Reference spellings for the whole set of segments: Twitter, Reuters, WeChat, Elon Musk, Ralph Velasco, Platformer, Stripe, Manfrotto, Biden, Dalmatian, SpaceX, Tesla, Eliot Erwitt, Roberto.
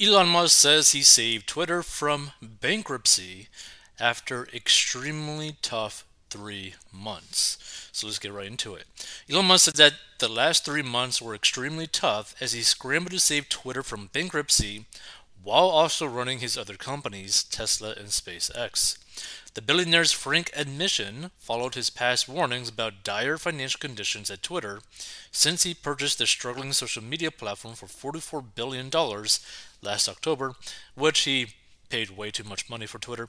Elon Musk says he saved Twitter from bankruptcy after extremely tough 3 months. So let's get right into it. Elon Musk said that the last 3 months were extremely tough as he scrambled to save Twitter from bankruptcy while also running his other companies, Tesla and SpaceX. The billionaire's frank admission followed his past warnings about dire financial conditions at Twitter since he purchased the struggling social media platform for $44 billion last October, which he paid way too much money for Twitter.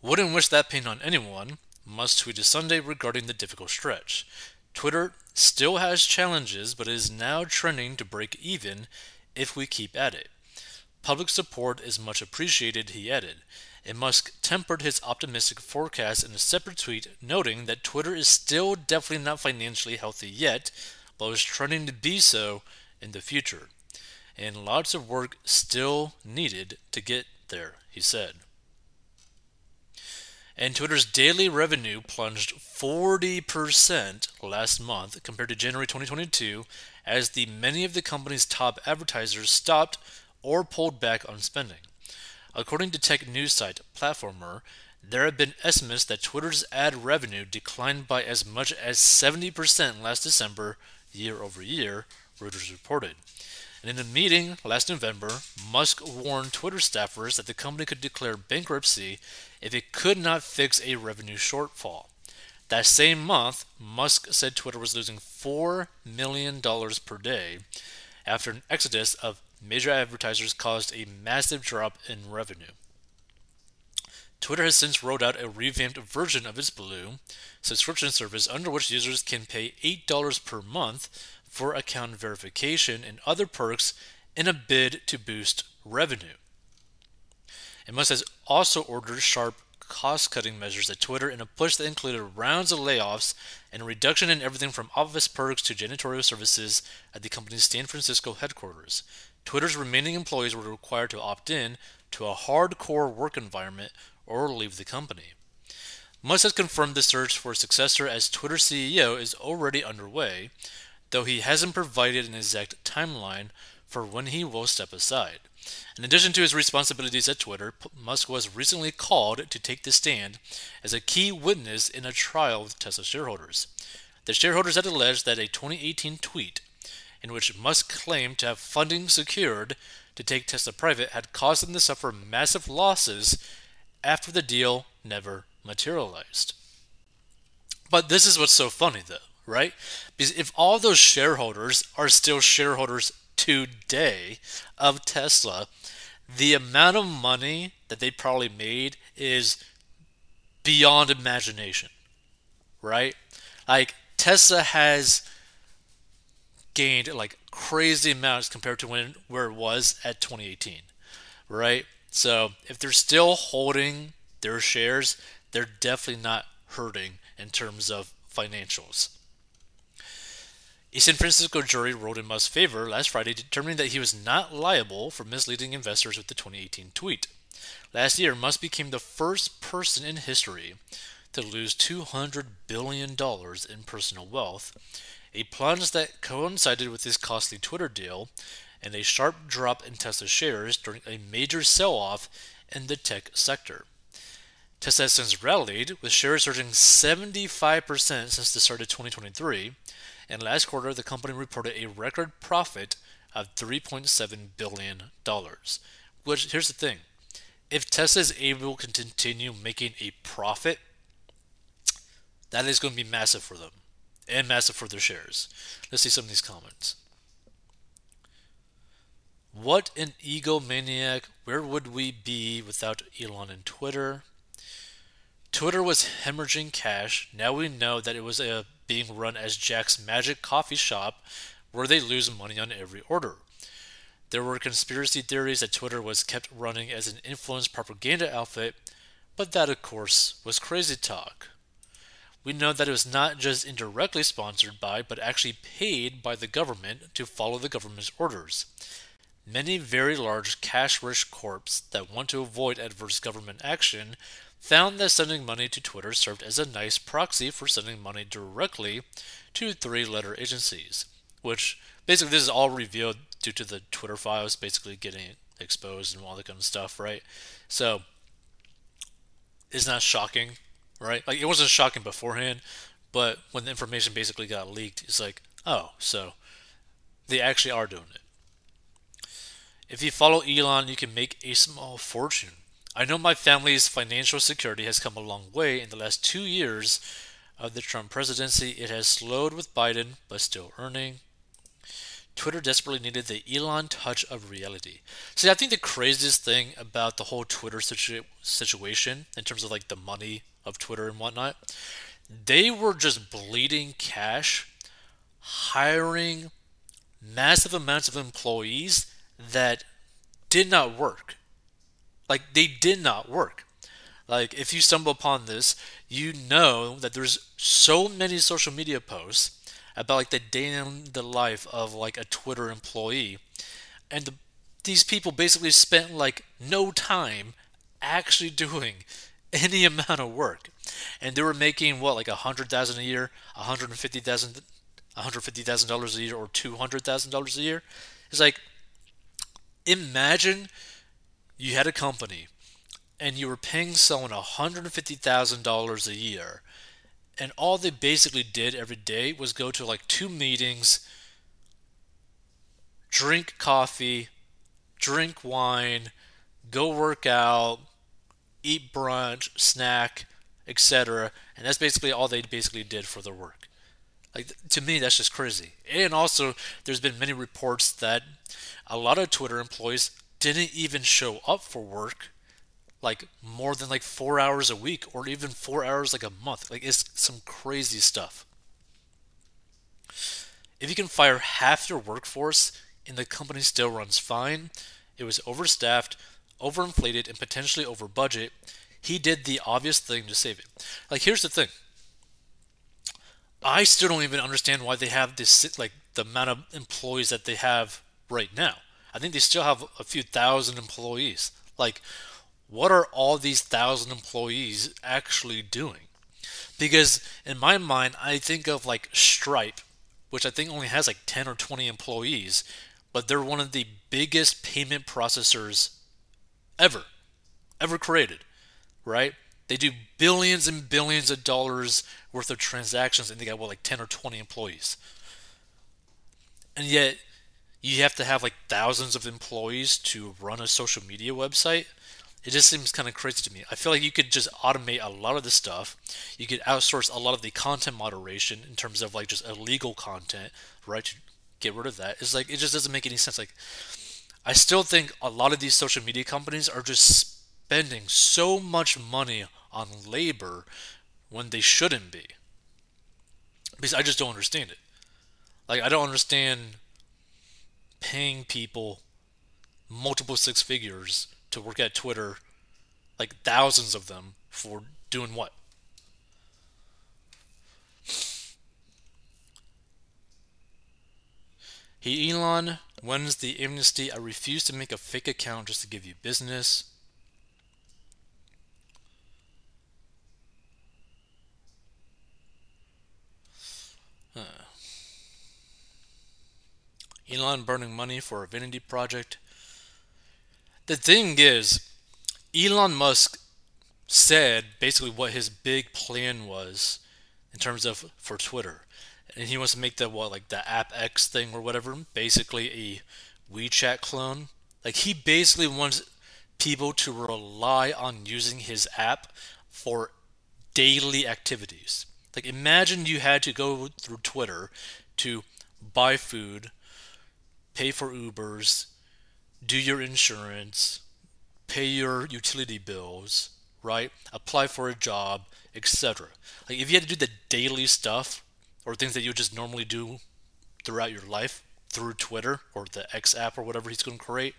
Wouldn't wish that pain on anyone, Musk tweeted Sunday regarding the difficult stretch. Twitter still has challenges, but is now trending to break even if we keep at it. Public support is much appreciated, he added. And Musk tempered his optimistic forecast in a separate tweet, noting that Twitter is still definitely not financially healthy yet, but is trending to be so in the future. And lots of work still needed to get there, he said. And Twitter's daily revenue plunged 40% last month compared to January 2022 as many of the company's top advertisers stopped or pulled back on spending. According to tech news site Platformer, there have been estimates that Twitter's ad revenue declined by as much as 70% last December, year over year, Reuters reported. And in a meeting last November, Musk warned Twitter staffers that the company could declare bankruptcy if it could not fix a revenue shortfall. That same month, Musk said Twitter was losing $4 million per day after an exodus of major advertisers caused a massive drop in revenue. Twitter has since rolled out a revamped version of its Blue subscription service under which users can pay $8 per month for account verification and other perks in a bid to boost revenue. And Musk has also ordered sharp cost-cutting measures at Twitter in a push that included rounds of layoffs and a reduction in everything from office perks to janitorial services at the company's San Francisco headquarters. Twitter's remaining employees were required to opt in to a hardcore work environment or leave the company. Musk has confirmed the search for a successor as Twitter CEO is already underway, though he hasn't provided an exact timeline for when he will step aside. In addition to his responsibilities at Twitter, Musk was recently called to take the stand as a key witness in a trial with Tesla shareholders. The shareholders had alleged that a 2018 tweet in which Musk claimed to have funding secured to take Tesla private had caused them to suffer massive losses after the deal never materialized. But this is what's so funny though, right? Because if all those shareholders are still shareholders today of Tesla, the amount of money that they probably made is beyond imagination, right? Like Tesla has gained like crazy amounts compared to where it was at 2018, right? So if they're still holding their shares, they're definitely not hurting in terms of financials. A San Francisco jury ruled in Musk's favor last Friday, determining that he was not liable for misleading investors with the 2018 tweet. Last year, Musk became the first person in history to lose $200 billion in personal wealth, a plunge that coincided with his costly Twitter deal and a sharp drop in Tesla shares during a major sell-off in the tech sector. Tesla has since rallied, with shares surging 75% since the start of 2023, and last quarter, the company reported a record profit of $3.7 billion. Which, here's the thing, if Tesla is able to continue making a profit, that is going to be massive for them and massive for their shares. Let's see some of these comments. What an egomaniac. Where would we be without Elon and Twitter? Twitter was hemorrhaging cash. Now we know that it was being run as Jack's Magic Coffee Shop, where they lose money on every order. There were conspiracy theories that Twitter was kept running as an influence propaganda outfit, but that, of course, was crazy talk. We know that it was not just indirectly sponsored by, but actually paid by the government to follow the government's orders. Many very large cash-rich corps that want to avoid adverse government action found that sending money to Twitter served as a nice proxy for sending money directly to three-letter agencies, which basically this is all revealed due to the Twitter files basically getting exposed and all that kind of stuff, right? So it's not shocking, right? Like, it wasn't shocking beforehand, but when the information basically got leaked, it's like, oh, so they actually are doing it. If you follow Elon, you can make a small fortune. I know my family's financial security has come a long way in the last 2 years of the Trump presidency. It has slowed with Biden, but still earning. Twitter desperately needed the Elon touch of reality. See, I think the craziest thing about the whole Twitter situation, in terms of like the money of Twitter and whatnot, they were just bleeding cash, hiring massive amounts of employees that did not work. Like, they did not work. Like, if you stumble upon this, you know that there's so many social media posts about like the day in the life of like a Twitter employee, and these people basically spent like no time actually doing any amount of work, and they were making what, like $100,000 a year, $150,000 a year, or $200,000 a year. It's like, imagine you had a company and you were paying someone $150,000 a year, and all they basically did every day was go to like two meetings, drink coffee, drink wine, go work out, eat brunch, snack, etc. And that's basically all they basically did for their work. Like, to me, that's just crazy. And also, there's been many reports that a lot of Twitter employees didn't even show up for work, like more than like 4 hours a week, or even 4 hours like a month. Like, it's some crazy stuff. If you can fire half your workforce and the company still runs fine, it was overstaffed, overinflated, and potentially over budget. He did the obvious thing to save it. Like, here's the thing. I still don't even understand why they have this, like, the amount of employees that they have right now. I think they still have a few thousand employees. Like, what are all these thousand employees actually doing? Because in my mind, I think of like Stripe, which I think only has like 10 or 20 employees, but they're one of the biggest payment processors ever created, right? They do billions and billions of dollars worth of transactions, and they got, what, like 10 or 20 employees. And yet, you have to have like thousands of employees to run a social media website. It just seems kind of crazy to me. I feel like you could just automate a lot of this stuff. You could outsource a lot of the content moderation in terms of like just illegal content, right? To get rid of that. It's like, it just doesn't make any sense. Like, I still think a lot of these social media companies are just spending so much money on labor when they shouldn't be, because I just don't understand it. Like, I don't understand paying people multiple six figures to work at Twitter, like thousands of them, for doing what? Elon wins the amnesty. I refuse to make a fake account just to give you business. Elon burning money for a vanity project. The thing is, Elon Musk said basically what his big plan was in terms of for Twitter, and he wants to make the App X thing or whatever, basically a WeChat clone. Like, he basically wants people to rely on using his app for daily activities. Like, imagine you had to go through Twitter to buy food, pay for Ubers, do your insurance, pay your utility bills, right? Apply for a job, etc. Like, if you had to do the daily stuff or things that you just normally do throughout your life through Twitter or the X app or whatever he's going to create,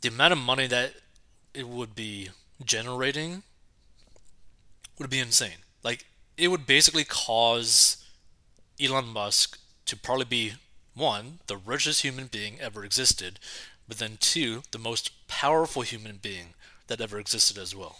the amount of money that it would be generating would be insane. Like, it would basically cause Elon Musk to probably be, one, the richest human being ever existed, but then two, the most powerful human being that ever existed as well.